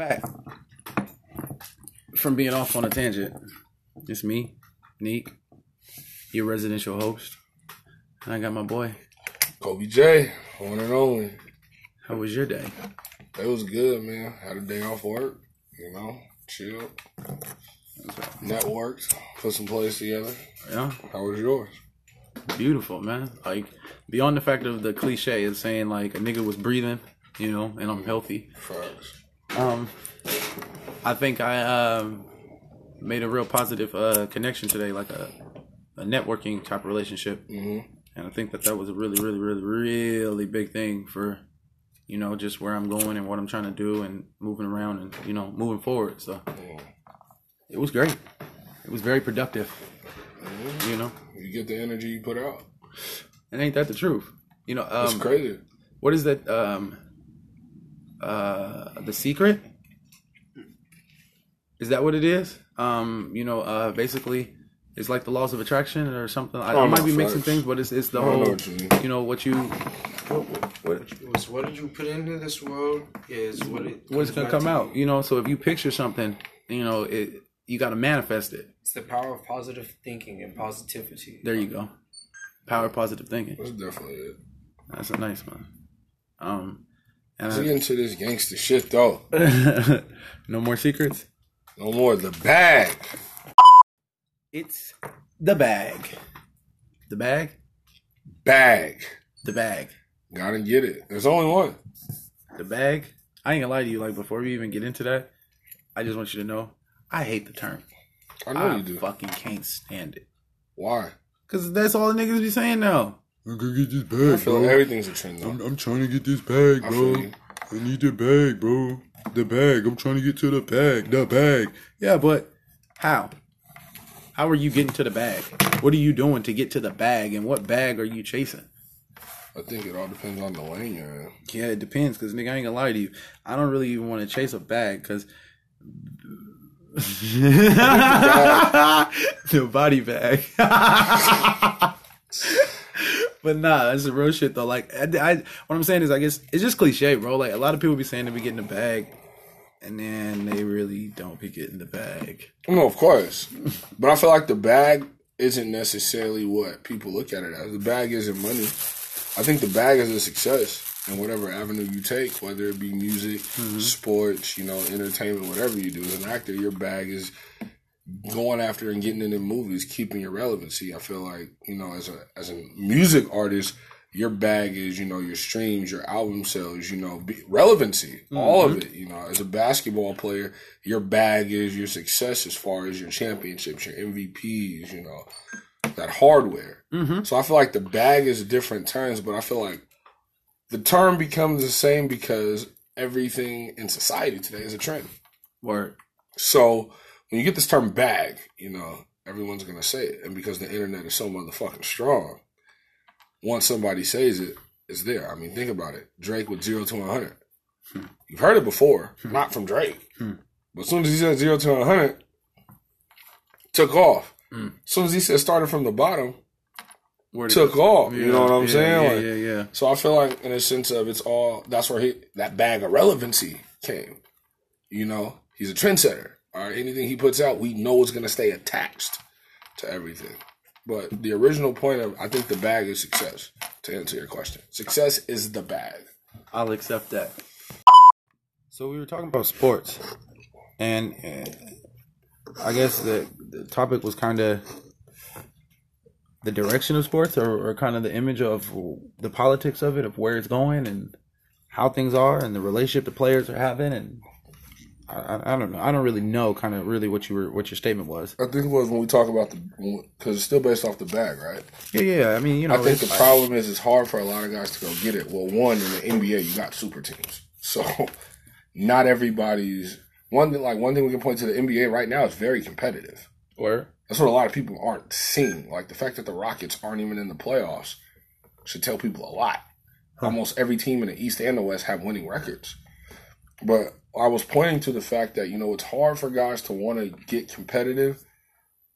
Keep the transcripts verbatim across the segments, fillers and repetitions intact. back from being off on a tangent. It's me, Neek, your residential host. And I got my boy, Kobe J, one and only. How was your day? It was good, man. Had a day off work, you know, chill. Networked, put some plays together. Yeah. How was yours? Beautiful, man. Like, beyond the fact of the cliche of saying, like, a nigga was breathing, you know, and I'm healthy. Facts. Um, I think I um made a real positive uh connection today, like a, a networking type of relationship. Mm-hmm. And I think that that was a really, really, really, really big thing for, you know, just where I'm going and what I'm trying to do and moving around and, you know, moving forward. So, mm. It was great. It was very productive. Mm-hmm. You know? You get the energy you put out. And ain't that the truth? You know, um, it's crazy. What is that? Um, uh, the Secret? Is that what it is? Um, you know, uh, basically, it's like the laws of attraction or something. I, I might be mixing things, but it's it's the whole, know what you know, what you. What, what, what, what did you put into this world is what it. What's going to come out. You know, so if you picture something, you know, it. You got to manifest it. It's the power of positive thinking and positivity. There you go. Power of positive thinking. That's definitely it. That's a nice one. Um, and Let's I, get into this gangster shit, though. No more secrets? No more. The bag. It's the bag. The bag? Bag. The bag. Gotta get it. There's only one. The bag. I ain't gonna lie to you. Like, before we even get into that, I just want you to know. I hate the term. I know I you do. I fucking can't stand it. Why? Because that's all the niggas be saying now. I'm gonna get this bag, I feel bro. Like everything's a trend, though. I'm, I'm trying to get this bag, bro. I, I need the bag, bro. The bag. I'm trying to get to the bag. The bag. Yeah, but how? How are you getting to the bag? What are you doing to get to the bag, and what bag are you chasing? I think it all depends on the lane you're in. Yeah, it depends, because nigga, I ain't gonna lie to you. I don't really even want to chase a bag, because... the body bag. But nah, that's the real shit though. Like I, I, what I'm saying is, I guess it's just cliche, bro. Like a lot of people be saying they be getting the bag, and then they really don't be getting the bag. No, of course. But I feel like the bag isn't necessarily what people look at it as. The bag isn't money. I think the bag is a success in whatever avenue you take, whether it be music, mm-hmm. sports, you know, entertainment, whatever you do. As an actor, your bag is going after and getting into movies, keeping your relevancy. I feel like, you know, as a as a music artist, your bag is, you know, your streams, your album sales, you know, be, relevancy, mm-hmm. all of it. You know, as a basketball player, your bag is your success as far as your championships, your M V Ps, you know, that hardware. Mm-hmm. So I feel like the bag is different terms, but I feel like the term becomes the same because everything in society today is a trend. Word. So when you get this term bag, you know, everyone's going to say it. And because the internet is so motherfucking strong, once somebody says it, it's there. I mean, think about it. Drake with zero to one hundred. Hmm. You've heard it before, hmm. not from Drake. Hmm. But as soon as he said zero to one hundred, took off. Hmm. As soon as he said started from the bottom, took off, you yeah, know what I'm yeah, saying? Yeah, like, yeah, yeah. So I feel like, in a sense of it's all, that's where he, that bag of relevancy came. You know, he's a trendsetter. All right, anything he puts out, we know is going to stay attached to everything. But the original point of, I think the bag is success, to answer your question. Success is the bag. I'll accept that. So we were talking about sports, and uh, I guess the, the topic was kind of... the direction of sports or, or kind of the image of the politics of it, of where it's going and how things are and the relationship the players are having. And I, I don't know. I don't really know kind of really what you were, what your statement was. I think it was when we talk about the, because it's still based off the bag, right? Yeah, yeah. I mean, you know. I think the like, problem is it's hard for a lot of guys to go get it. Well, one, in the N B A, you got super teams. So not everybody's, one thing, like one thing we can point to the N B A right now is very competitive. Where? That's what a lot of people aren't seeing. Like, the fact that the Rockets aren't even in the playoffs should tell people a lot. Huh. Almost every team in the East and the West have winning records. But I was pointing to the fact that, you know, it's hard for guys to want to get competitive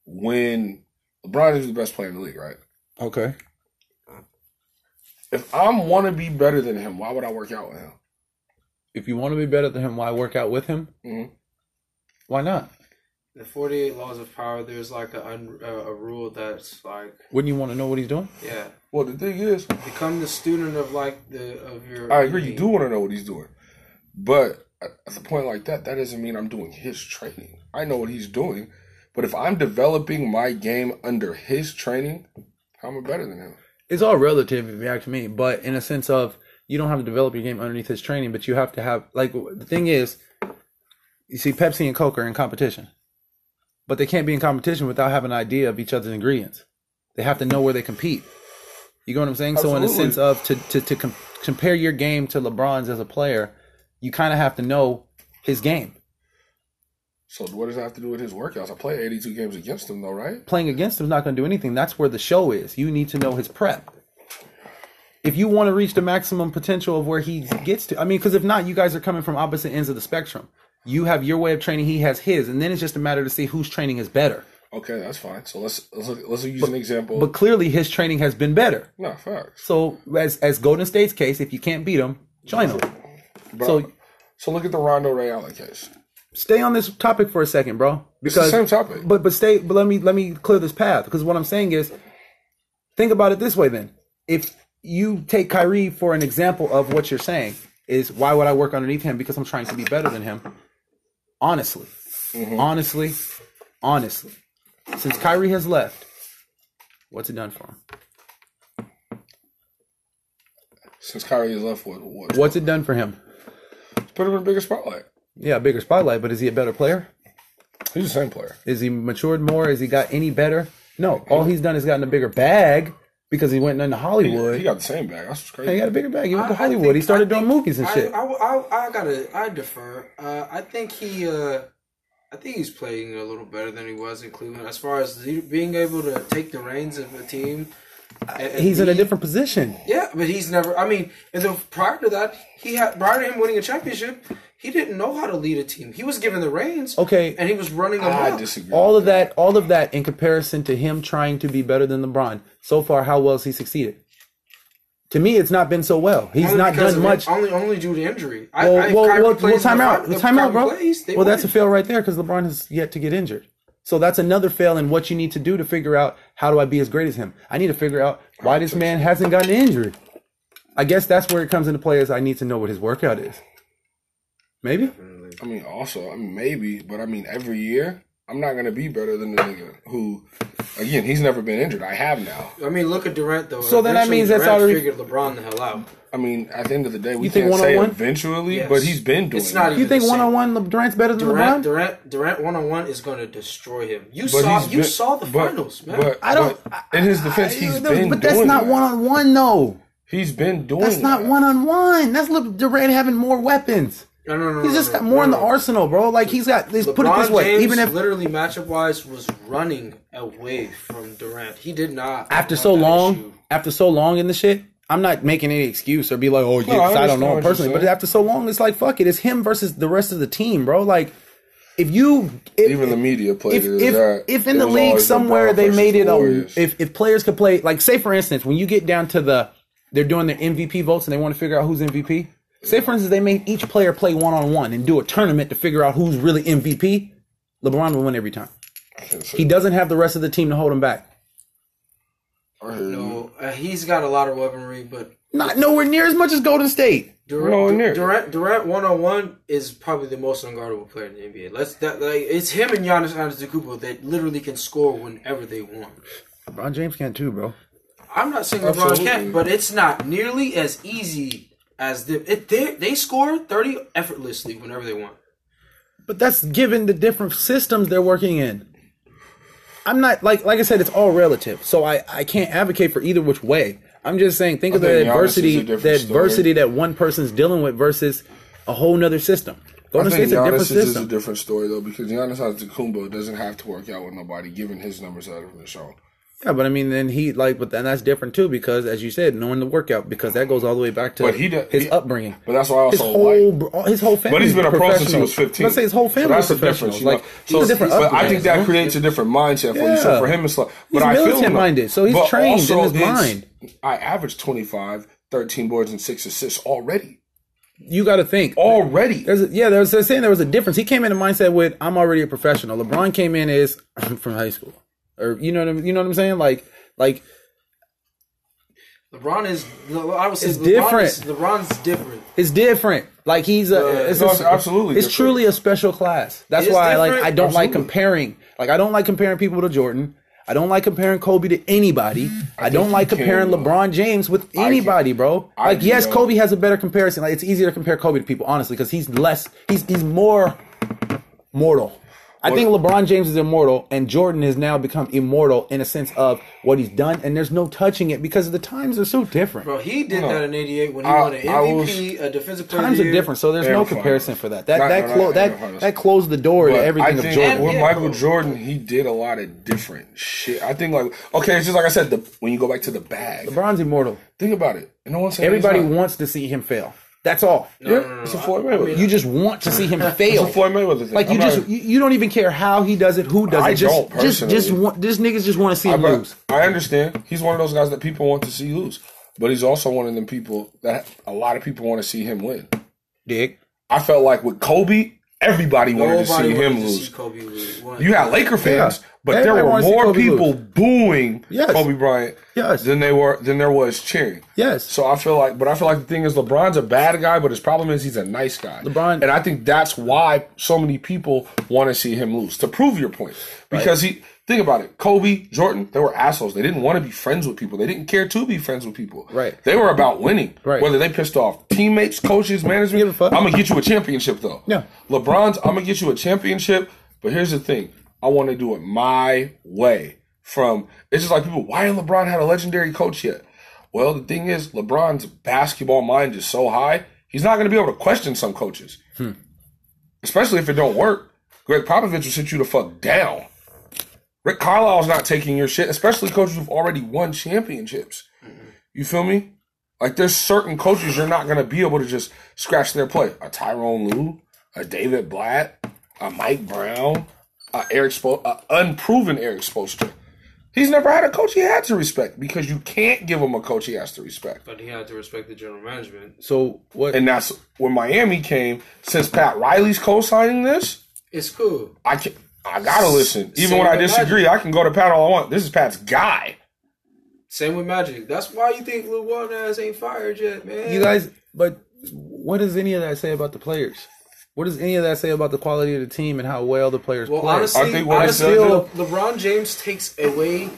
when LeBron is the best player in the league, right? Okay. If I want to be better than him, why would I work out with him? if you want to be better than him, why work out with him? Mm-hmm. Why not? The forty-eight laws of power, there's like a un, uh, a rule that's like... Wouldn't you want to know what he's doing? Yeah. Well, the thing is... Become the student of like the... of your. I agree. Team. You do want to know what he's doing. But at the point like that, that doesn't mean I'm doing his training. I know what he's doing. But if I'm developing my game under his training, I'm better than him. It's all relative, if you ask me. But in a sense of, you don't have to develop your game underneath his training, but you have to have... Like, the thing is, you see, Pepsi and Coke are in competition. But they can't be in competition without having an idea of each other's ingredients. They have to know where they compete. You know what I'm saying? Absolutely. So in the sense of to to, to com- compare your game to LeBron's as a player, you kind of have to know his game. So what does that have to do with his workouts? I play eighty-two games against him though, right? Playing against him is not going to do anything. That's where the show is. You need to know his prep. If you want to reach the maximum potential of where he gets to, I mean, because if not, you guys are coming from opposite ends of the spectrum. You have your way of training, he has his, and then it's just a matter to see whose training is better. Okay, that's fine. So let's let's, let's use but, an example. But clearly, his training has been better. No, facts. So as as Golden State's case, if you can't beat him, join him. But, so so look at the Rondo Ray Allen case. Stay on this topic for a second, bro. Because, it's the same topic. But but stay. But let me let me clear this path because what I'm saying is, think about it this way. Then, if you take Kyrie for an example of what you're saying, is why would I work underneath him because I'm trying to be better than him. Honestly, mm-hmm. honestly, honestly, since Kyrie has left, what's it done for him? Since Kyrie has left, what? what what's it done for him? It's put him in a bigger spotlight. Yeah, a bigger spotlight, but is he a better player? He's the same player. Is he matured more? Has he got any better? No, all he's done is gotten a bigger bag because he went into Hollywood. He, he got the same bag. That's crazy. He got a bigger bag. He went I, to Hollywood. Think, he started think, doing movies and I, shit. I, I, I gotta. I defer. Uh, I think he. Uh, I think he's playing a little better than he was in Cleveland, as far as being able to take the reins of a team. And, and he's be, in a different position. Yeah, but he's never. I mean, and then prior to that, he had prior to him winning a championship, he didn't know how to lead a team. He was given the reins. Okay, and he was running them I up. Disagree. All of that, all of that, in comparison to him trying to be better than LeBron. So far, how well has he succeeded? To me, it's not been so well. He's only not done much. Only, only due to injury. Well, I, I, well, well, well time out. Well, time out, bro. Plays, well, win. That's a fail right there because LeBron has yet to get injured. So that's another fail in what you need to do to figure out how do I be as great as him. I need to figure out why this man hasn't gotten injured. I guess that's where it comes into play is I need to know what his workout is. Maybe. I mean, also, I mean, maybe, but I mean, every year. I'm not going to be better than the nigga who, again, he's never been injured. I have now. I mean, look at Durant, though. So then that means that's how already... figured LeBron the hell out. I mean, at the end of the day, we you can't think say eventually, yes. But he's been doing it's not it. You think one-on-one Durant's better than Durant, LeBron? Durant Durant one-on-one is going to destroy him. You but saw you been, saw the but, finals, man. But, I don't... But in his defense, I, he's I, been But that's doing not that. One-on-one, though. He's been doing That's that. Not one-on-one. That's Durant having more weapons. No, no, no, he's no, just no, got more no, in the no. arsenal, bro. Like he's got. Let's put it this way. James even if literally matchup wise was running away from Durant, he did not. After so long, issue. after so long in the shit, I'm not making any excuse or be like, oh, no, yeah, I, I don't know him personally. But after so long, it's like fuck it. It's him versus the rest of the team, bro. Like if you, if, even if, the media played if, it. If, that, if in it the league somewhere they made it, a, if if players could play, like say for instance, when you get down to the, they're doing their M V P votes and they want to figure out who's M V P. Say, for instance, they made each player play one-on-one and do a tournament to figure out who's really M V P. LeBron will win every time. He doesn't have the rest of the team to hold him back. No, uh, he's got a lot of weaponry, but... Not nowhere near as much as Golden State. Durant, near. Durant, Durant one-on-one is probably the most unguardable player in the N B A. Let's that like it's him and Giannis Antetokounmpo that literally can score whenever they want. LeBron James can too, bro. I'm not saying LeBron can't, but it's not nearly as easy... As the, it, they they score thirty effortlessly whenever they want, but that's given the different systems they're working in. I'm not like like I said, it's all relative, so I, I can't advocate for either which way. I'm just saying, think I of the adversity, the adversity that one person's dealing with versus a whole nother system. Golden State's a different system. I think Giannis is a different story though, because Giannis Antetokounmpo doesn't have to work out with nobody, given his numbers out of the show. Yeah, but I mean, then he like, but then that's different too because, as you said, knowing the workout because that goes all the way back to but he does, his he, upbringing. But that's why I also his whole like, his whole family. But he's been a pro since he was fifteen. Let's say his whole family is so professionals. Like, know, so he's a different. But I think that huh? creates a different mindset for yeah. you. So for him, it's like, but he's I feel militant minded, so he's trained in his mind. I averaged twenty-five, thirteen boards, and six assists already. You got to think already. There's a, yeah, they're saying there was a difference. He came in the mindset with I'm already a professional. LeBron came in as I'm from high school, or you know what I'm, you know what I'm saying? Like like LeBron is I would say LeBron different. Is, LeBron's different. It's different. Like he's a uh, it's no, a, absolutely it's different. Truly a special class. That's it's why I, like I don't absolutely. like comparing. Like I don't like comparing people to Jordan. I don't like comparing Kobe to anybody. I, I don't like comparing can, LeBron James with anybody, bro. I like, do, yes, Kobe has a better comparison. Like, it's easier to compare Kobe to people, honestly, because he's less, he's he's more mortal. I what? think LeBron James is immortal, and Jordan has now become immortal in a sense of what he's done, and there's no touching it because the times are so different. Bro, he did no. that in eighty-eight when he I, won an M V P, was, a defensive player. Times are different, so there's no comparison for that. That not, that, no, clo- no, that, no, no, that closed the door to everything of Jordan. With Michael Jordan, he did a lot of different shit. I think, like, okay, it's just like I said, the, when you go back to the bag. LeBron's immortal. Think about it. No one said Everybody wants to see him fail. That's all. No, yeah. no, no, it's a Floyd Mayweather. I mean, you just want to see him fail. It's a Floyd Mayweather thing. Like you I'm just, not, you, you don't even care how he does it, who does I it. Just, don't personally. Just, just want, this niggas just want to see him I, lose. I understand. He's one of those guys that people want to see lose, but he's also one of them people that a lot of people want to see him win. Dick, I felt like with Kobe, everybody Nobody wanted to see wanted him to lose. See Kobe lose. You had Laker fans, yeah. but everybody there were more people lose. booing yes. Kobe Bryant. Yes. Than they were than there was cheering. Yes. So I feel like, but I feel like the thing is, LeBron's a bad guy, but his problem is he's a nice guy. LeBron, and I think that's why so many people want to see him lose, to prove your point. Because right. he, think about it, Kobe, Jordan, they were assholes. They didn't want to be friends with people. They didn't care to be friends with people. Right. They were about winning. Right. Whether they pissed off teammates, coaches, management. I'm gonna get you a championship though. Yeah. LeBron's, I'm gonna get you a championship, but here's the thing: I want to do it my way. From it's just like people, why hasn't LeBron had a legendary coach yet? Well, the thing is, LeBron's basketball mind is so high, he's not going to be able to question some coaches, hmm. especially if it don't work. Greg Popovich will sit you the fuck down. Rick Carlisle's not taking your shit, especially coaches who've already won championships. Mm-hmm. You feel me? Like there's certain coaches you're not going to be able to just scratch their play. A Tyrone Lue, a David Blatt, a Mike Brown, a Eric Spo- a unproven Eric Spoelstra. He's never had a coach he had to respect because you can't give him a coach he has to respect. But he had to respect the general management. So what? And that's when Miami came. Since Pat Riley's co-signing this, it's cool. I can, I gotta listen. Even Same when I disagree, Magic. I can go to Pat all I want. This is Pat's guy. Same with Magic. That's why you think Lil Wayne ass ain't fired yet, man. You guys, but what does any of that say about the players? What does any of that say about the quality of the team and how well the players well, play? Honestly, I think what honestly, I said, Le- LeBron James takes away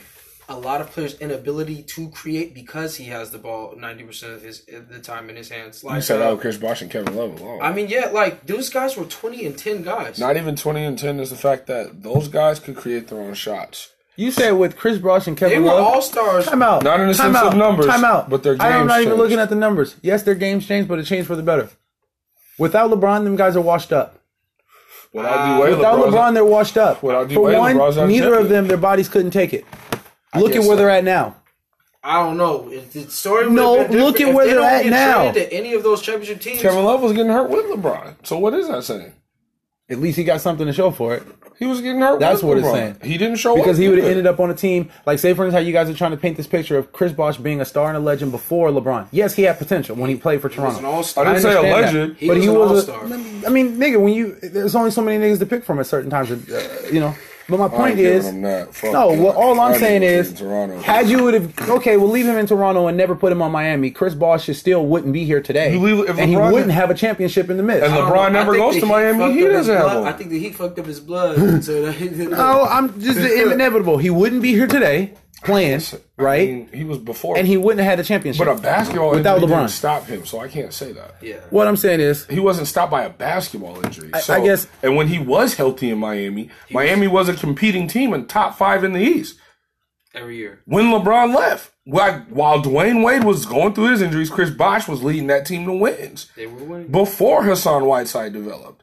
a lot of players' inability to create because he has the ball ninety percent of his the time in his hands. Like, you said that uh, with Chris Bosh and Kevin Love. Wow. I mean, yeah, like, those guys were twenty and ten guys. Not even twenty and ten is the fact that those guys could create their own shots. You said with Chris Bosh and Kevin Love. They were Love, all-stars. Time out. Not in the time sense out. of numbers. Time out. But their games I'm not changed. even looking at the numbers. Yes, their games changed, but it changed for the better. Without LeBron, them guys are washed up. Without, D-Way, Without LeBron, LeBron, they're washed up. Without D-Way, For one, LeBron's neither of them, their bodies couldn't take it. Look at where so. they're at now. I don't know. If the story no, look at where they're at get now. To any of those championship teams, Kevin Love was getting hurt with LeBron. So what is that saying? At least he got something to show for it. He was getting hurt. That's with what LeBron. it's saying. He didn't show because up. Because he would have ended up on a team. Like, say, for instance, how you guys are trying to paint this picture of Chris Bosh being a star and a legend before LeBron. Yes, he had potential when he played for Toronto. He was an all-star. I didn't I say a legend. He but was he an was all-star. A, I mean, nigga, when you... There's only so many niggas to pick from at certain times, uh, you know. But my point is... No, well, all I'm saying is... Had you would have... Okay, we'll leave him in Toronto and never put him on Miami. Chris Bosh still wouldn't be here today. Leave, and he wouldn't have a championship in the midst. And LeBron never goes to Miami. He doesn't have one. I think that he fucked up his blood. So no, I'm just... inevitable. He wouldn't be here today playing, right? I mean, he was before. And he wouldn't have had a championship. But a basketball without injury LeBron. didn't stop him, so I can't say that. Yeah. What I'm saying is... He wasn't stopped by a basketball injury. I, so, I guess... And when he was healthy in Miami, Miami was, was a competing team and top five in the East. Every year. When LeBron left. Like, while Dwayne Wade was going through his injuries, Chris Bosh was leading that team to wins. They were winning. Before Hassan Whiteside developed.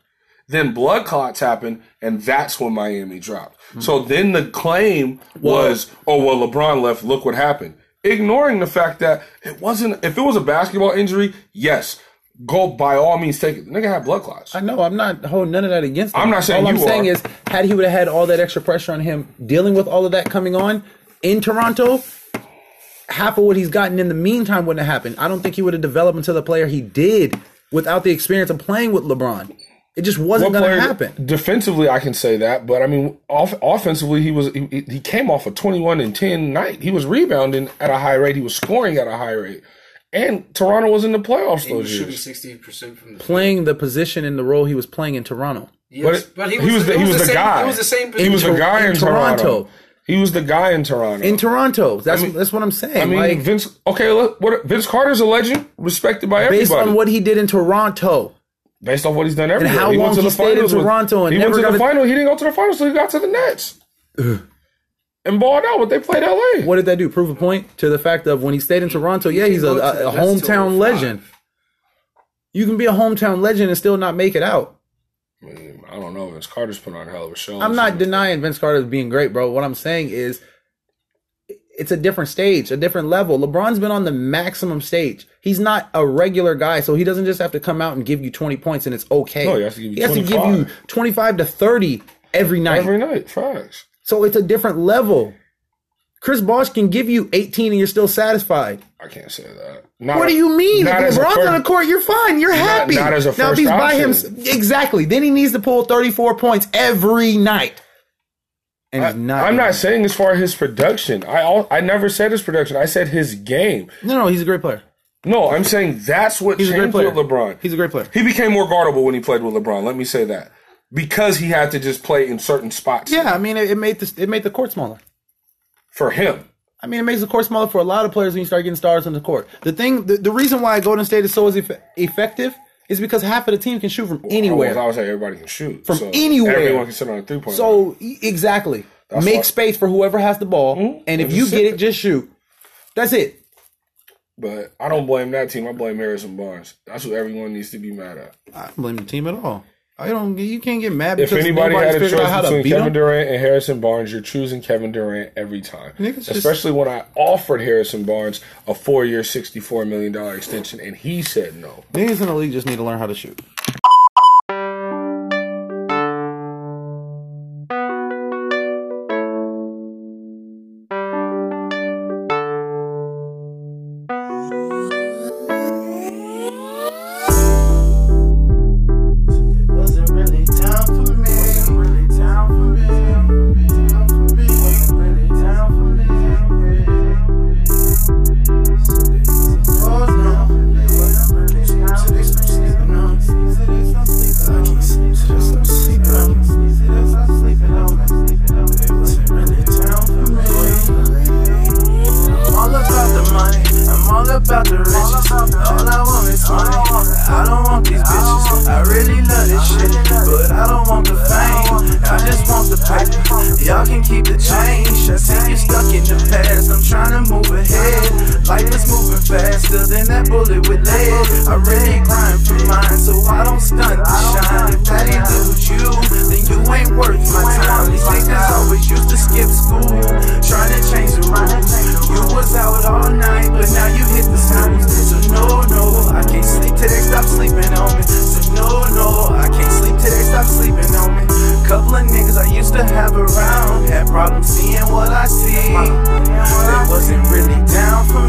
Then blood clots happened, and that's when Miami dropped. Mm-hmm. So then the claim was, oh, well, LeBron left. Look what happened. Ignoring the fact that it wasn't – if it was a basketball injury, yes, go by all means take it. The nigga had blood clots. I know. I'm not holding none of that against him. I'm not saying all you All I'm saying are. is had he would have had all that extra pressure on him dealing with all of that coming on in Toronto – half of what he's gotten in the meantime wouldn't have happened. I don't think he would have developed into the player he did without the experience of playing with LeBron. It just wasn't going to happen. Defensively, I can say that, but I mean, off, offensively, he was he, he came off a twenty-one and ten night. He was rebounding at a high rate. He was scoring at a high rate, and Toronto was in the playoffs those years. He was shooting sixty percent from the playing field. The position in the role he was playing in Toronto. Yes, but, but he was, he was the, he was the, the same, guy. He was the same position. He was the guy in, in Toronto. Toronto. He was the guy in Toronto. In Toronto, that's I mean, that's what I'm saying. I mean, like, Vince. Okay, look, what Vince Carter's a legend, respected by everybody. Based on what he did in Toronto, based off what he's done everywhere, and how he long went to he the stayed in Toronto, with, and he never went to the final. He didn't go to the finals, so he got to the Nets Ugh. and balled out. But they played L A. What did that do? Prove a point to the fact of when he stayed in Toronto. Yeah, he's a, a, a hometown legend. You can be a hometown legend and still not make it out. I mean, I don't know. Vince Carter's put on a hell of a show. I'm not denying Vince Carter's being great, bro. What I'm saying is it's a different stage, a different level. LeBron's been on the maximum stage. He's not a regular guy, so he doesn't just have to come out and give you twenty points and it's okay. No, he has to give you, he has to give you twenty-five to thirty every night. Every night, facts. So it's a different level. Chris Bosh can give you eighteen and you're still satisfied. I can't say that. Not what do you mean? If LeBron's first, on the court, you're fine. You're happy. Not, not as a first now, if he's by himself, exactly. Then he needs to pull thirty-four points every night. And I, he's not. I'm not saying as far as his production. I all, I never said his production. I said his game. No, no, he's a great player. No, I'm saying that's what he's changed with LeBron. He's a great player. He became more guardable when he played with LeBron. Let me say that. Because he had to just play in certain spots. Yeah, I mean, it, it made the, it made the court smaller. For him. I mean, it makes the court smaller for a lot of players when you start getting stars on the court. The thing, the, the reason why Golden State is so eff effective is because half of the team can shoot from anywhere. Well, I would say everybody can shoot. From so anywhere. Everyone can sit on a three-point So, line. exactly. That's Make what, space for whoever has the ball, mm-hmm. and if you get it, just shoot. That's it. But I don't blame that team. I blame Harrison Barnes. That's who everyone needs to be mad at. I don't blame the team at all. I don't. You can't get mad because if anybody had a choice between Kevin Durant and Harrison Barnes, you're choosing Kevin Durant every time. Niggas Especially just, when I offered Harrison Barnes a four-year, sixty-four million dollar extension, and he said no. Niggas in the league just need to learn how to shoot. They wasn't really down for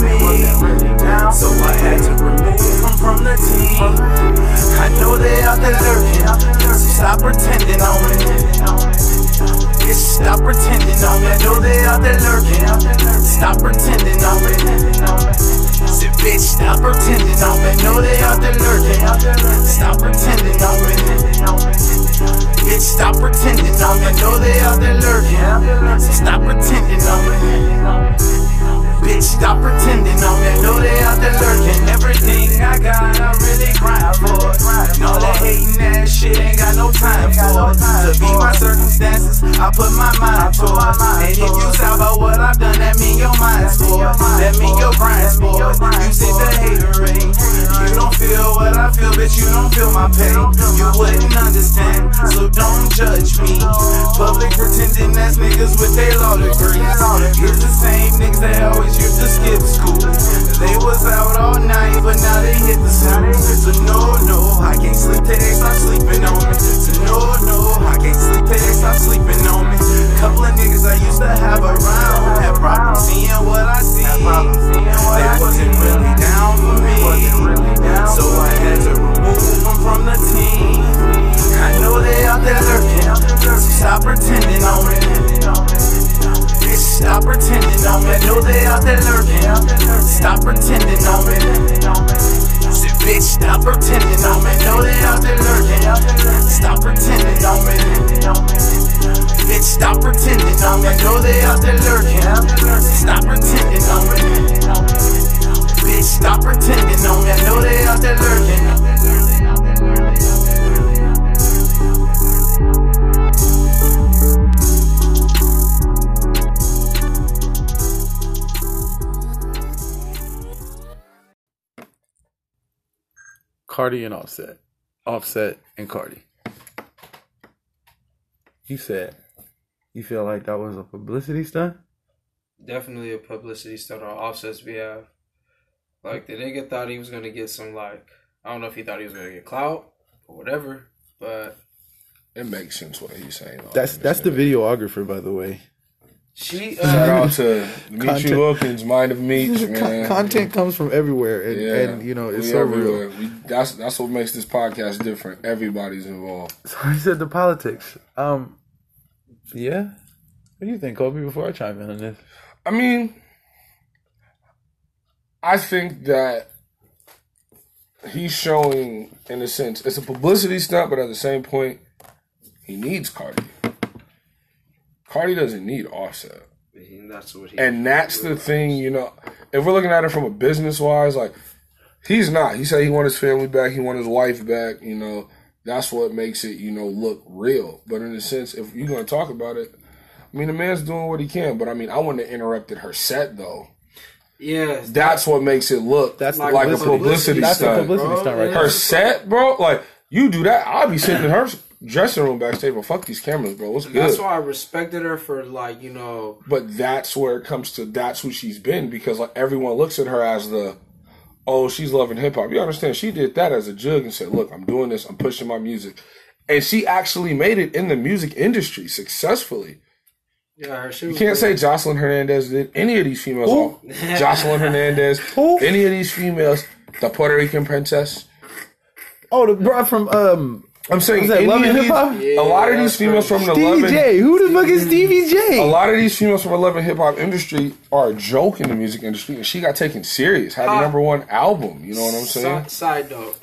me, so I had to remove pretending on me. Know they out there lurking. Stop pretending on me. Say, bitch, stop pretending on me. Know they out there lurking. Stop pretending on me. Bitch, stop pretending on me. Know they out there lurking. Stop pretending on me. Bitch, stop pretending on me. Know they out there lurking. Cardi and Offset. Offset and Cardi. You said you feel like that was a publicity stunt? Definitely a publicity stunt on Offset's behalf. Like, the nigga thought he was going to get some, like, I don't know if he thought he was going to get clout or whatever, but it makes sense what he's saying. That's that's the videographer, by the way. She, uh, shout out to Dimitri Wilkins, Mind of Meats, man. Content comes from everywhere, and, yeah, and you know, it's so everywhere. Real. We, that's that's what makes this podcast different. Everybody's involved. So I said the politics. Um, yeah. What do you think, Kobe? Before I chime in on this, I mean, I think that he's showing, in a sense, it's a publicity stunt, but at the same point, he needs Cardi. Cardi doesn't need Offset. And that's, what he and that's the thing, you know. If we're looking at it from a business-wise, like, he's not. He said he want his family back. He want his wife back, you know. That's what makes it, you know, look real. But in a sense, if you're going to talk about it, I mean, the man's doing what he can. But, I mean, I wouldn't have interrupted her set, though. Yeah. That's that, what makes it look that's like publicity. a publicity that's stunt. That's a publicity stunt right yeah. Her set, bro, like, you do that, I'll be sitting in her dressing room backstage, but well, fuck these cameras, bro. What's good? That's why I respected her for, like, you know. But that's where it comes to. That's who she's been, because, like, everyone looks at her as the, oh, she's loving hip hop. You understand? She did that as a jug and said, look, I'm doing this. I'm pushing my music, and she actually made it in the music industry successfully. Yeah, her shoes. You can't say Jocelyn Hernandez did any of these females. All. Jocelyn Hernandez, Who? any of these females, the Puerto Rican princess. Oh, the bro from um. I'm saying that, Love and Hip Hop? Yeah, a lot of these females from the Stevie J. Who the fuck is Stevie J? A lot of these females from the Love and Hip Hop industry are a joke in the music industry, and she got taken serious. Had the number one album. You know what I'm saying? Side note.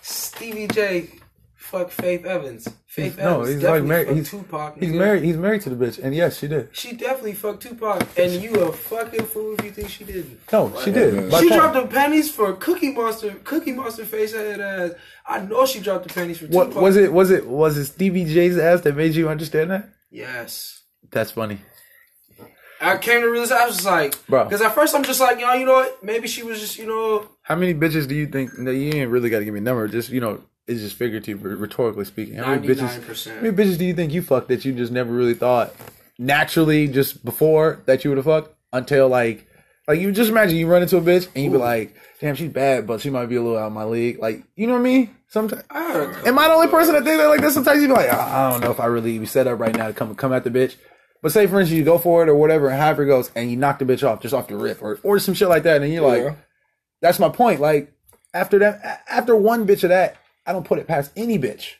Stevie J, fuck Faith Evans. Faith no, Evans he's definitely like married. He's, Tupac, he's married. He's married to the bitch, and yes, she did. She definitely fucked Tupac, and you a fucking fool if you think she didn't. No, she did. She point. dropped the panties for Cookie Monster. Cookie Monster face head ass. I know she dropped the panties for what, Tupac. Was it? Was it? Was it Stevie J's ass that made you understand that? Yes. That's funny. I came to realize I was just like, because at first I'm just like, yo, you know what? Maybe she was just, you know. How many bitches do you think? No, you ain't really got to give me a number. Just, you know. It's just figurative, rhetorically speaking. How many bitches, how many bitches do you think you fucked that you just never really thought naturally just before that you would have fucked until like, like you just imagine you run into a bitch and you be like, damn, she's bad, but she might be a little out of my league. Like, you know what I mean? Sometimes, I am I the only person that thinks that like that? Sometimes you be like, I, I don't know if I really be set up right now to come come at the bitch. But say for instance you go for it or whatever, and however it goes, and you knock the bitch off just off the rip or or some shit like that, and you're yeah. like, that's my point. Like after that, after one bitch of that. I don't put it past any bitch.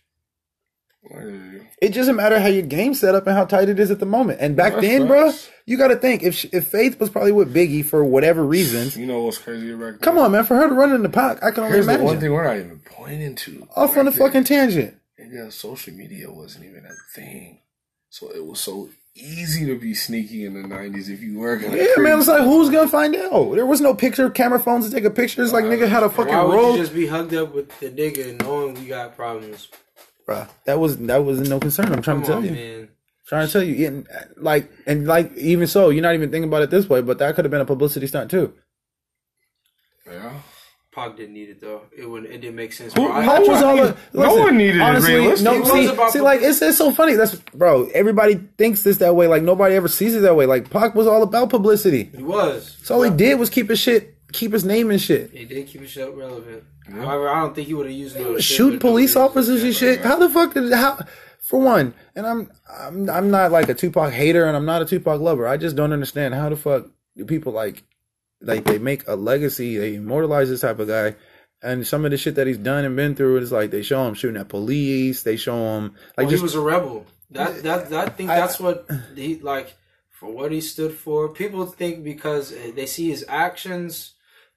Mm. It doesn't matter how your game's set up and how tight it is at the moment. And back well, then, nice. bro, you got to think, if she, if Faith was probably with Biggie for whatever reason. You know what's crazy back then? Come on, man. For her to run in the pack, I can only imagine. Here's the one thing we're not even pointing to. Off back on a fucking tangent. Yeah, social media wasn't even a thing. So it was so easy to be sneaky in the nineties if you were going to. Yeah, creep. man. It's like, who's going to find out? There was no picture, camera phones to take a picture. It's like, uh, nigga had a fucking roll. Why would roll. you just be hugged up with the nigga and knowing we got problems? Bruh, that wasn't that was no concern. I'm trying Come to tell on, you. Man. Trying to tell you. And like, and like, even so, you're not even thinking about it this way, but that could have been a publicity stunt too. Yeah. Pac didn't need it though. It wouldn't. It didn't make sense. Who, I, was all the, listen, no one needed honestly, it. Honestly, no. See, it see like it's it's so funny. That's bro. Everybody thinks this that way. Like nobody ever sees it that way. Like Pac was all about publicity. He was. So all he did was keep his shit, keep his name and shit. He did keep his shit relevant. Yeah. However, I don't think he would have used it. Shooting police officers and shit. How the fuck did how? For one, and I'm I'm I'm not like a Tupac hater, and I'm not a Tupac lover. I just don't understand how the fuck do people like. Like, they make a legacy. They immortalize this type of guy. And some of the shit that he's done and been through, it's like, they show him shooting at police. They show him... like well, just, he was a rebel. That that that I think that's I, what... he like, for what he stood for. People think because they see his actions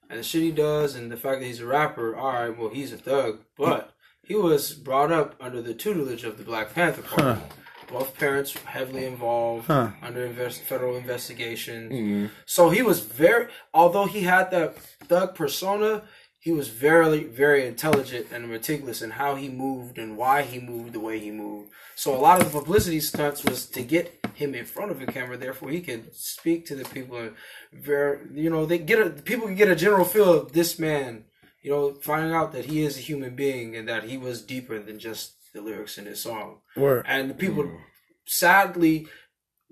and the shit he does and the fact that he's a rapper, all right, well, he's a thug. But he was brought up under the tutelage of the Black Panther Party. Huh. Both parents heavily involved, huh. under invest- federal investigation. Mm-hmm. So he was very, although he had that thug persona, he was very, very intelligent and meticulous in how he moved and why he moved the way he moved. So a lot of the publicity stunts was to get him in front of a camera, therefore he could speak to the people. And very, you know, they get a, people can get a general feel of this man. You know, finding out that he is a human being and that he was deeper than just the lyrics in his song. Word. And the people, mm. sadly,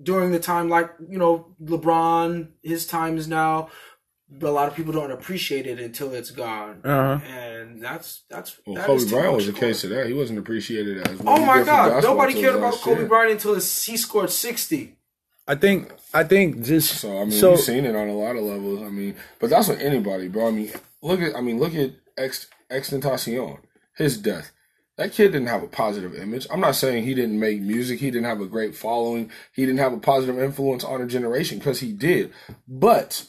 during the time, like, you know, LeBron, his time is now, but a lot of people don't appreciate it until it's gone. Uh-huh. And that's, that's, well, that Kobe Bryant was a case of that. He wasn't appreciated as well. Oh my God. Nobody cared about Kobe Bryant until he scored sixty. I think, I think just. So, I mean, so, we've seen it on a lot of levels. I mean, but that's with anybody, bro. I mean, look at, I mean, look at X, Xtentacion, his death. That kid didn't have a positive image. I'm not saying he didn't make music. He didn't have a great following. He didn't have a positive influence on a generation, because he did. But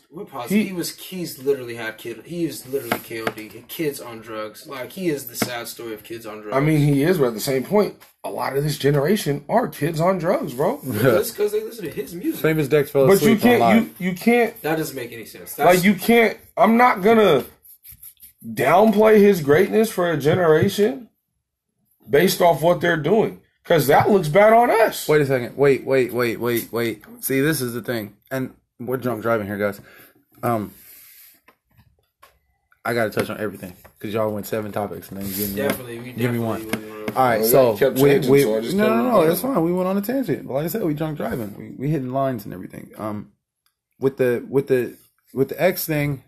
he, he was he's literally had kid. He is literally K O D. Kids on drugs. Like, he is the sad story of kids on drugs. I mean, he is. But at the same point, a lot of this generation are kids on drugs, bro. That's because they listen to his music. Same as Dex fell asleep. But you can't. You, you can't. That doesn't make any sense. That's, like, you can't. I'm not gonna downplay his greatness for a generation based off what they're doing, because that looks bad on us. Wait a second. Wait, wait, wait, wait, wait. See, this is the thing. And we're drunk driving here, guys. Um, I got to touch on everything, because y'all went seven topics, and then you give me definitely, one. We give me one. All right, well, so... We, we, so no, no, no, that's fine. We went on a tangent. But like I said, we drunk driving. We we hitting lines and everything. Um, With the, with the, with the X thing,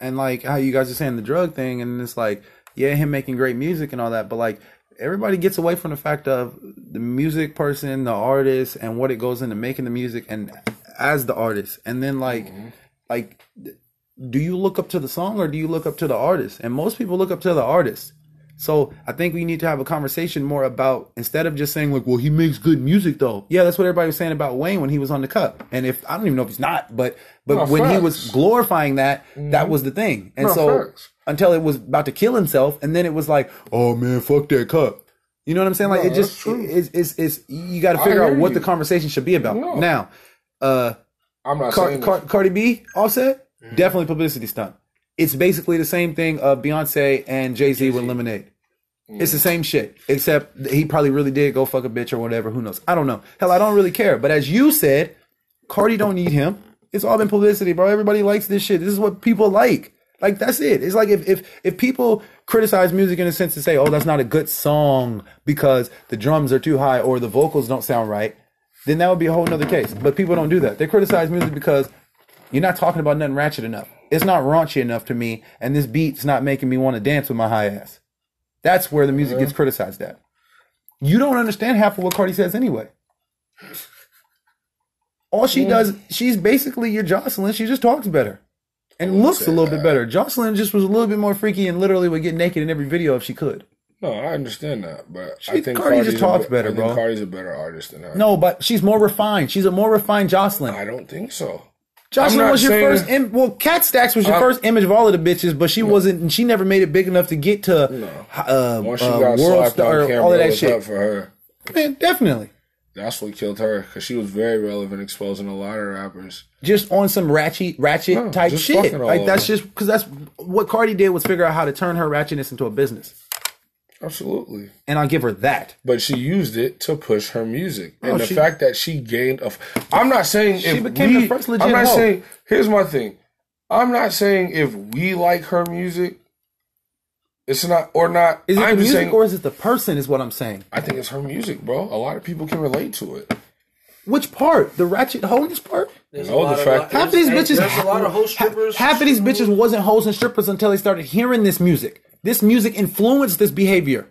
and like how you guys are saying the drug thing, and it's like, yeah, him making great music and all that, but like... Everybody gets away from the fact of the music person, the artist, and what it goes into making the music and as the artist. And then, like, mm-hmm. like, do you look up to the song or do you look up to the artist? And most people look up to the artist. So I think we need to have a conversation more about, instead of just saying, like, well, he makes good music, though. Yeah, that's what everybody was saying about Wayne when he was on The Cup. And if I don't even know if he's not, but but no, when facts. He was glorifying that, mm-hmm. that was the thing. And no, so... Facts. Until it was about to kill himself, and then it was like, "Oh man, fuck that cup." You know what I'm saying? Like no, it just is. Is is you got to figure out what you. The conversation should be about. No. Now, uh, I'm not Car- saying Car- Cardi B, Offset, mm-hmm. definitely publicity stunt. It's basically the same thing of Beyonce and Jay-Z Jay-Z with Lemonade. Mm. It's the same shit, except he probably really did go fuck a bitch or whatever. Who knows? I don't know. Hell, I don't really care. But as you said, Cardi don't need him. It's all been publicity, bro. Everybody likes this shit. This is what people like. Like, that's it. It's like if, if, if people criticize music in a sense to say, oh, that's not a good song because the drums are too high or the vocals don't sound right, then that would be a whole nother case. But people don't do that. They criticize music because you're not talking about nothing ratchet enough. It's not raunchy enough to me, and this beat's not making me want to dance with my high ass. That's where the music yeah. gets criticized at. You don't understand half of what Cardi says anyway. All she yeah. does, she's basically your Jocelyn. She just talks better. And looks a little that. bit better. Jocelyn just was a little bit more freaky and literally would get naked in every video if she could. No, I understand that, but she, I think Cardi Cardi's just talks a, better, I think bro. Cardi's a better artist than her. No, but she's more refined. She's a more refined Jocelyn. I don't think so. Jocelyn was your first. That, Im- well, Cat Stacks was your I'm, first image of all of the bitches, but she no. wasn't. She never made it big enough to get to no. uh, Once she uh, got world star. Camera, all of that shit for her. Man, definitely. That's what killed her, because she was very relevant, exposing a lot of rappers. Just on some ratchet, ratchet no, type shit. Like that's them. just because that's what Cardi did was figure out how to turn her ratchetness into a business. Absolutely, and I'll give her that. But she used it to push her music, and oh, the she, fact that she gained a. F- I'm not saying she if became we, the first legit. I'm not hoe. saying. Here's my thing. I'm not saying if we like her music. It's not or not. Is it I'm the music saying, or is it the person is what I'm saying? I think it's her music, bro. A lot of people can relate to it. Which part? The ratchet holiness part? There's no, the fact half of these bitches there's a lot of ho strippers. Half of these bitches wasn't hoes and strippers until they started hearing this music. This music influenced this behavior.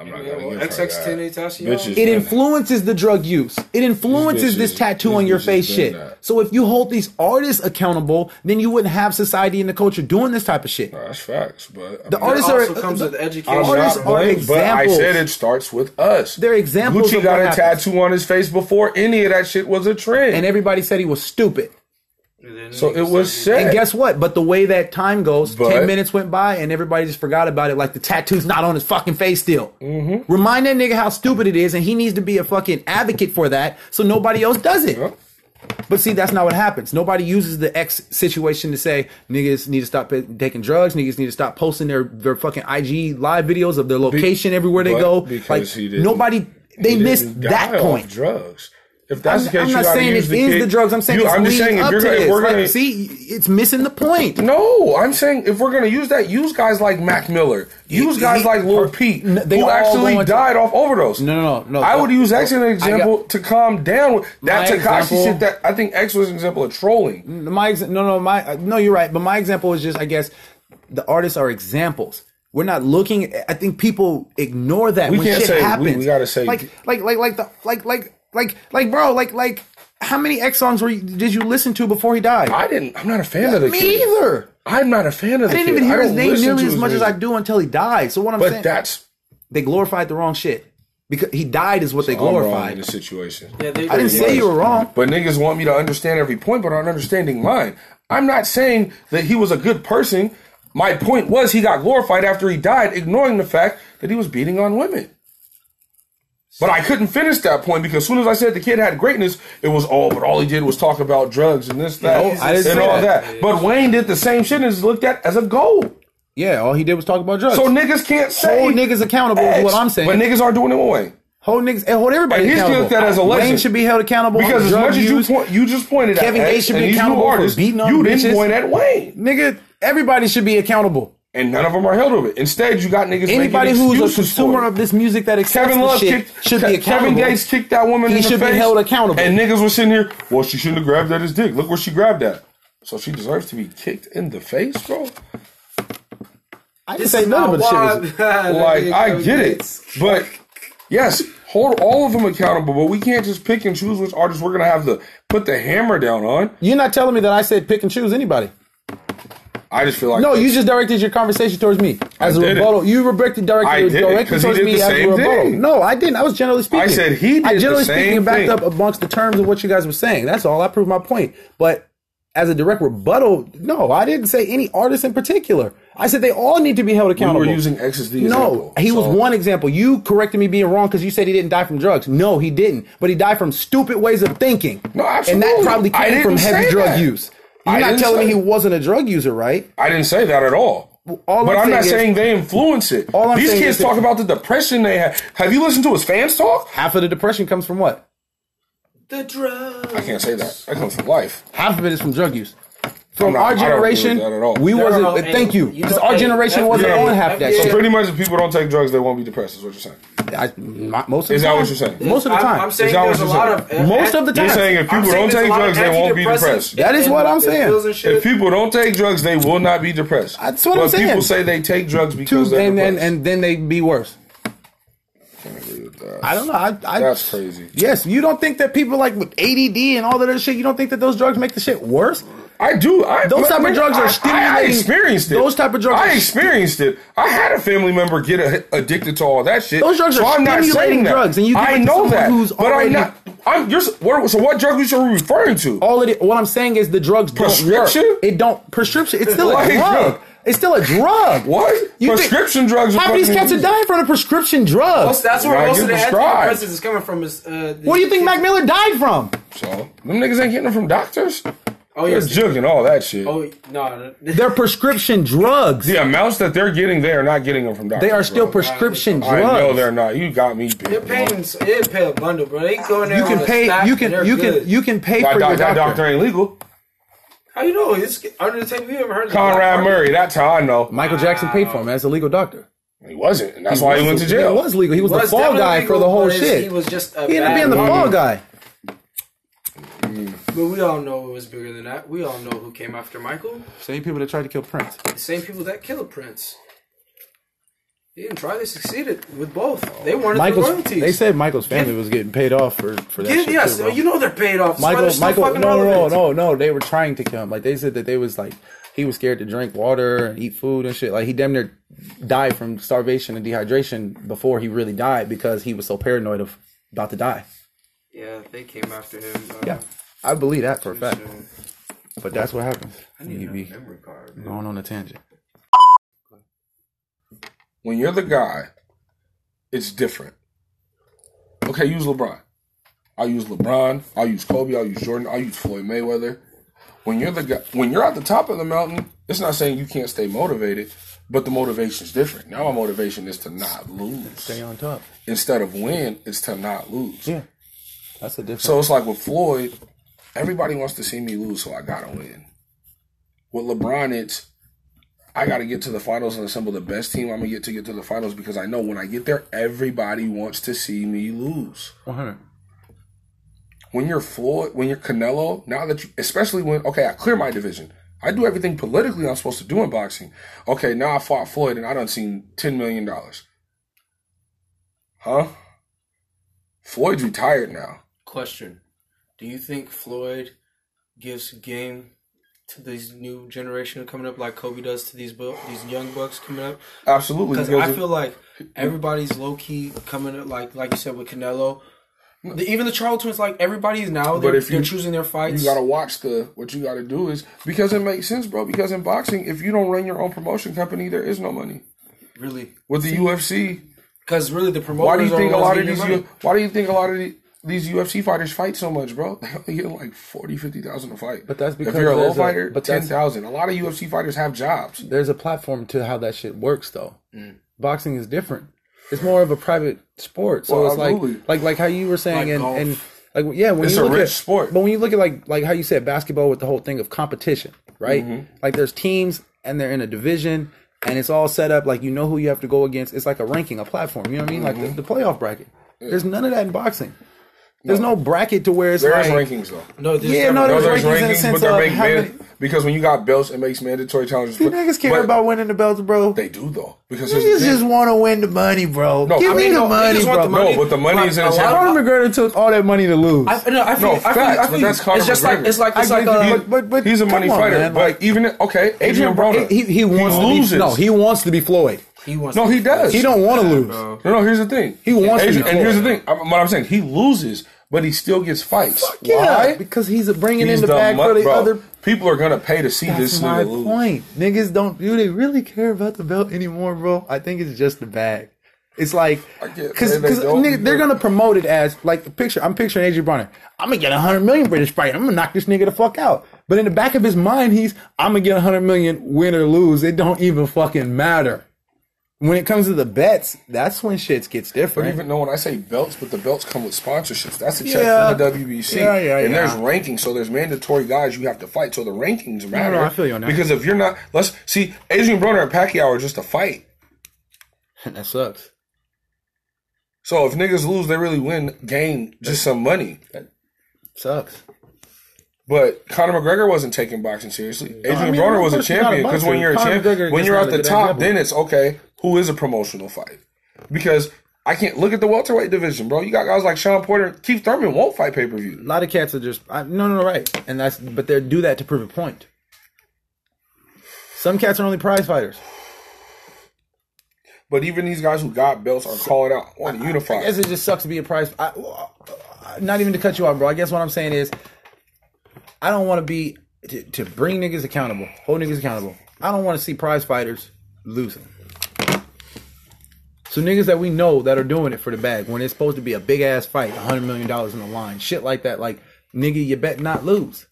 I'm not gonna use X X ten. It influences the drug use. It influences this tattoo on your face shit. So if you hold these artists accountable, then you wouldn't have society and the culture doing this type of shit. Uh, that's facts, but the artists are comes with education. Artists are examples. But I said it starts with us. They're examples. Gucci got a tattoo on his face before any of that shit was a trend, and everybody said he was stupid. So it was sick. And guess what? But the way that time goes, but, ten minutes went by and everybody just forgot about it. Like the tattoo's not on his fucking face still. Mm-hmm. Remind that nigga how stupid it is, and he needs to be a fucking advocate for that so nobody else does it. Yeah. But see, that's not what happens. Nobody uses the X situation to say niggas need to stop taking drugs. Niggas need to stop posting their, their fucking I G live videos of their location be, everywhere they go. Like nobody, they missed that point. Drugs. If that's I'm, the case, I'm not you saying use it the is kid. The drugs. I'm saying you, it's I'm just saying if you're gonna, if we're like, gonna see, it's missing the point. No, I'm saying if we're gonna use that, use guys like Mac Miller, use it, guys it, like Lil Pete, they who actually died to, off overdose. No, no, no. no I no, would use X as no, an example got, to calm down with that Tekashi shit. That I think X was an example of trolling. My no, no, my uh, no. You're right, but my example is just, I guess, the artists are examples. We're not looking. I think people ignore that we when can't shit say, happens. We, we gotta say like, like, like, like the like, like. Like, like, bro, like, like, how many X songs were you, did you listen to before he died? I didn't. I'm not a fan yeah, of the me kid. Me either. I'm not a fan of the kid. I didn't kid. even hear his name nearly as much music. as I do until he died. So what I'm but saying, that's they glorified the wrong shit because he died is what so they glorified. I'm wrong in the situation. Yeah, they, I didn't say you were wrong. But niggas want me to understand every point, but aren't understanding mine. I'm not saying that he was a good person. My point was he got glorified after he died, ignoring the fact that he was beating on women. But I couldn't finish that point because as soon as I said the kid had greatness, it was all, but all he did was talk about drugs and this, that, no, I didn't and all that. that. But Wayne did the same shit and is looked at as a goal. Yeah, all he did was talk about drugs. So niggas can't say. Hold niggas accountable X, is what I'm saying. But niggas are doing it away. Hold niggas, and hold everybody and accountable. Looked at as a legend. Wayne should be held accountable because as much as you point, you just pointed Kevin at Kevin Gates should be accountable artists, for beating on you bitches. Didn't point at Wayne. Nigga, everybody should be accountable. And none of them are held over it. Instead, you got niggas. Anybody who's a consumer of this music that accepts Kevin Love shit kicked, should be accountable. Kevin Gates kicked that woman. He in the should face, be held accountable. And niggas were sitting here. Well, she shouldn't have grabbed at his dick. Look where she grabbed at. So she deserves to be kicked in the face, bro. I didn't say none of the shit. Like I get it, but yes, hold all of them accountable. But we can't just pick and choose which artists we're gonna have to put the hammer down on. You're not telling me that I said pick and choose anybody. I just feel like no. You just directed your conversation towards me as I a rebuttal. It. You directed directly directed towards me as a rebuttal. Thing. No, I didn't. I was generally speaking. I said he did. I generally the same speaking backed thing. up amongst the terms of what you guys were saying. That's all. I proved my point. But as a direct rebuttal, no, I didn't say any artist in particular. I said they all need to be held accountable. We were using X as the example. No, he so. was one example. You corrected me being wrong because you said he didn't die from drugs. No, he didn't. But he died from stupid ways of thinking. No, absolutely. And that probably came from heavy drug that. use. You're not telling me he wasn't a drug user, right? I didn't say that at all. Well, all but I'm, I'm not is, saying they influence it. All I'm These saying kids is talk it. about the depression they have. Have you listened to his fans talk? Half of the depression comes from what? The drugs. I can't say that. That comes from life. Half of it is from drug use. From not, our generation, we no, wasn't. No, no, thank you. Because our hey, generation wasn't on half that. So shit. pretty much, if people don't take drugs, they won't be depressed. Is what you're saying? I, my, most of is the that time, what you're saying? Most of the time, I'm, I'm saying there's a lot of uh, most of the time. You're saying if people saying don't take drugs, they won't be depressed. That is what I'm saying. If people don't take drugs, they will not be depressed. That's what but I'm saying. People say they take drugs because they're and, depressed, and, and then they be worse. I don't know. I, I, That's crazy. Yes, you don't think that people like with A D D and all that other shit, you don't think that those drugs make the shit worse? I do. I, those type of drugs I, are stimulating. I, I experienced it. Those type of drugs. I experienced it. I had a family member get a, addicted to all that shit. Those drugs so are I'm stimulating not saying that. drugs, and you I know that. Who's but I'm not. I'm, you're, what, so what drugs are you referring to? All it. What I'm saying is the drugs prescription? don't work. It don't prescription. It's still like a drug. drug. It's still a drug. What? You prescription think, drugs. Are how these cats are dying from a prescription drug? Well, that's where most of the antidepressants is coming from. Is uh, what do you think Mac Miller died from? So them niggas ain't getting them from doctors. Oh, they're yes. jugging all that shit. Oh no, they're prescription drugs. The amounts that they're getting, they are not getting them from doctors. They are still bro. prescription I drugs. I know they're not. You got me. They're paying. They pay a bundle, bro. They go in there. You can pay. You can. You good. can. You can pay that for doc, your doctor. That doctor ain't legal. How you know? It's under the table. You ever heard of Conrad Murray? That's how I know. Michael wow. Jackson paid for him as a legal doctor. He wasn't, and that's he why was, he went to jail. He was legal. He was, was the fall guy legal, for the whole shit. He was just. A he ended up being the fall guy. But we all know it was bigger than that. We all know who came after Michael. Same people that tried to kill Prince. The same people that killed Prince. He didn't try. They succeeded with both. They wanted Michael's, the royalties. They said Michael's family yeah. was getting paid off for, for that yeah, shit. Yes, too, you know they're paid off. Michael, so Michael, no, no, no, no, no. They were trying to kill him. Like, they said that they was, like, he was scared to drink water and eat food and shit. Like, he damn near died from starvation and dehydration before he really died because he was so paranoid of about to die. Yeah, they came after him. Uh, yeah, I believe that for a fact. Soon. But that's what happens. I need you be memory card, man. Going on a tangent. When you're the guy, it's different. Okay, use LeBron. I'll use LeBron. I'll use Kobe. I'll use Jordan. I'll use Floyd Mayweather. When you're the guy, when you're at the top of the mountain, it's not saying you can't stay motivated, but the motivation's different. Now my motivation is to not lose. Stay on top. Instead of win, it's to not lose. Yeah, that's a difference. So it's like with Floyd, everybody wants to see me lose, so I gotta win. With LeBron, it's I got to get to the finals and assemble the best team I'm going to get to get to the finals because I know when I get there, everybody wants to see me lose. one hundred When you're Floyd, when you're Canelo, now that you, especially when, okay, I clear my division. I do everything politically I'm supposed to do in boxing. Okay, now I fought Floyd and I done seen ten million dollars. Huh? Floyd's retired now. Question. Do you think Floyd gives game to these new generation coming up, like Kobe does to these bu- these young bucks coming up? Absolutely, because I feel like everybody's low key coming up, like like you said with Canelo, the, even the Charles twins. Like everybody's now, they're, you, they're choosing their fights. You gotta watch the what you gotta do is because it makes sense, bro. Because in boxing, if you don't run your own promotion company, there is no money. Really, with the See, U F C, because really the promoters. Why do you think a lot of these? U- why do you think a lot of these? These U F C fighters fight so much, bro. They only get like forty, fifty thousand a fight. But that's because if you're a low fighter, ten thousand. A lot of U F C fighters have jobs. There's a platform to how that shit works, though. Mm. Boxing is different. It's more of a private sport, so well, it's absolutely. like, like, like how you were saying, like and, and like, yeah, when it's you a look rich at, sport. But when you look at like, like how you said basketball with the whole thing of competition, right? Mm-hmm. Like, there's teams and they're in a division, and it's all set up like you know who you have to go against. It's like a ranking, a platform. You know what I mean? Mm-hmm. Like the, the playoff bracket. Yeah. There's none of that in boxing. There's no. no bracket to where it's there like... There's rankings, though. No, there's, yeah, no, there's, no, there's rankings, rankings in the sense but of... How many... Because when you got belts, it makes mandatory challenges. You niggas care but about winning the belts, bro. They do, though. Because niggas just want to win the money, bro. No, Give I me mean, the no, money, bro. The money. No, but the money like, is in the chamber. Conor McGregor took all that money to lose. I, no, I feel, no, I feel, facts, I feel, but that's Conor McGregor. It's like... It's like... It's like a, he, but, but, he's a money fighter. On, but even... Okay, Adrian Broner. He, he wants to be... No, he wants to be Floyd. He wants no, he does. He don't want to lose. No, no, here's the thing. He wants to be Floyd. And here's the thing. What I'm saying, he loses... But he still gets fights. Fuck yeah. Why? Because he's bringing he's in the bag muck, for the bro. other. People are gonna pay to see That's this. That's my nigga point. Lose. Niggas don't do they really care about the belt anymore, bro? I think it's just the bag. It's like because they nigga, they're gonna promote it as like the picture. I'm picturing Adrian Broner. I'm gonna get a hundred million British fight. I'm gonna knock this nigga the fuck out. But in the back of his mind, he's I'm gonna get a hundred million, win or lose. It don't even fucking matter. When it comes to the bets, that's when shit gets different. But even though when I say belts, but the belts come with sponsorships. That's a check yeah. from the W B C. Yeah, yeah, and yeah. there's rankings, so there's mandatory guys you have to fight. So the rankings matter. No, no, I feel you on that. Because if you're not, let's see, Adrian Broner and Pacquiao are just a fight. That sucks. So if niggas lose, they really win, gain just some money. That sucks. But Conor McGregor wasn't taking boxing seriously. Adrian I mean, Broner was a champion because when you're a champion, when you're at the top, then it's okay. Who is a promotional fight? Because I can't look at the welterweight division, bro. You got guys like Sean Porter, Keith Thurman won't fight pay per view. A lot of cats are just I, no, no, no, right. And that's but they do that to prove a point. Some cats are only prize fighters. But even these guys who got belts are calling out on the unified. I guess it just sucks to be a prize. I, not even to cut you off, bro. I guess what I'm saying is. I don't want to be, to, to bring niggas accountable, hold niggas accountable. I don't want to see prize fighters losing. So niggas that we know that are doing it for the bag, when it's supposed to be a big ass fight, one hundred million dollars in the line, shit like that, like, nigga, you bet not lose.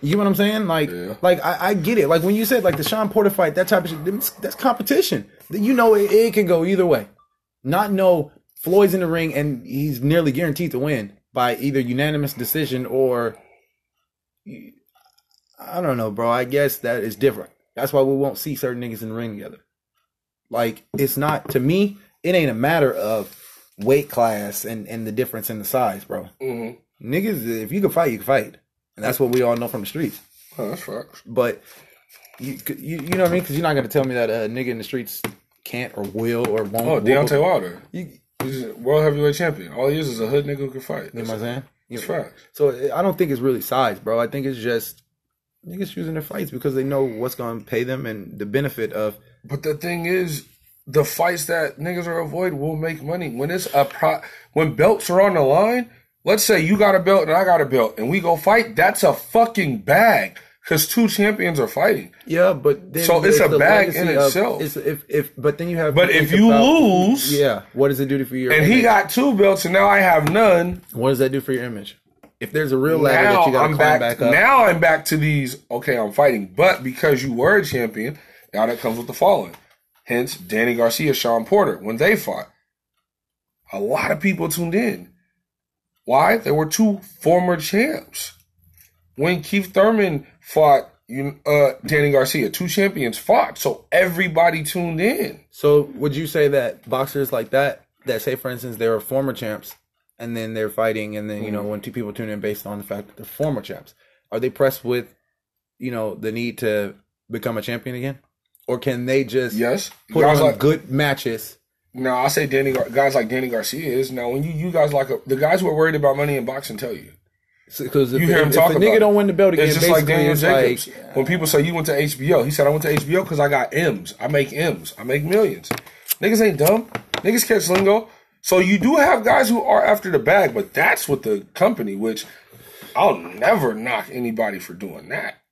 You know what I'm saying? Like, yeah. like I, I get it. Like when you said like the Sean Porter fight, that type of shit, that's competition. You know it, it can go either way. Not know Floyd's in the ring and he's nearly guaranteed to win by either unanimous decision or... I don't know, bro. I guess that is different. That's why we won't see certain niggas in the ring together. Like, it's not, to me, it ain't a matter of weight class and, and the difference in the size, bro. Mm-hmm. Niggas, if you can fight, you can fight. And that's what we all know from the streets. Oh, that's facts. But, you, you you know what I mean? Because you're not going to tell me that a nigga in the streets can't or will or won't. Oh, Deontay Wilder. You, He's a world heavyweight champion. All he is is a hood nigga who can fight. You know what I'm saying? It's facts. So I don't think it's really size, bro. I think it's just niggas choosing their fights because they know what's going to pay them and the benefit of. But the thing is, the fights that niggas are avoiding will make money. When it's a pro- when belts are on the line, let's say you got a belt and I got a belt and we go fight, that's a fucking bag. Because two champions are fighting. Yeah, but then so it's, it's a bag in of, itself. It's, if, if, but then you have. But if you about, lose, yeah, what does it do for your? And image? He got two belts, and now I have none. What does that do for your image? If there's a real ladder now that you got to climb back, back up. Now I'm back to these. Okay, I'm fighting, but because you were a champion, now that comes with the following. Hence, Danny Garcia, Sean Porter, when they fought, a lot of people tuned in. Why? There were two former champs. When Keith Thurman fought uh, Danny Garcia, two champions fought, so everybody tuned in. So would you say that boxers like that, that say, for instance, they're former champs, and then they're fighting, and then, you know, when two people tune in based on the fact that they're former champs, are they pressed with, you know, the need to become a champion again? Or can they just yes. put guys on like, good matches? No, I say Danny guys like Danny Garcia is. Now, when you, you guys like, a, the guys who are worried about money in boxing tell you. Because so, if, if, if a nigga it. don't win the belt again, it's just like Daniel Jacobs. Like, yeah. When people say you went to H B O, he said I went to H B O because I got M's. I make M's. I make millions. Niggas ain't dumb. Niggas catch lingo. So you do have guys who are after the bag, but that's with the company, which I'll never knock anybody for doing that.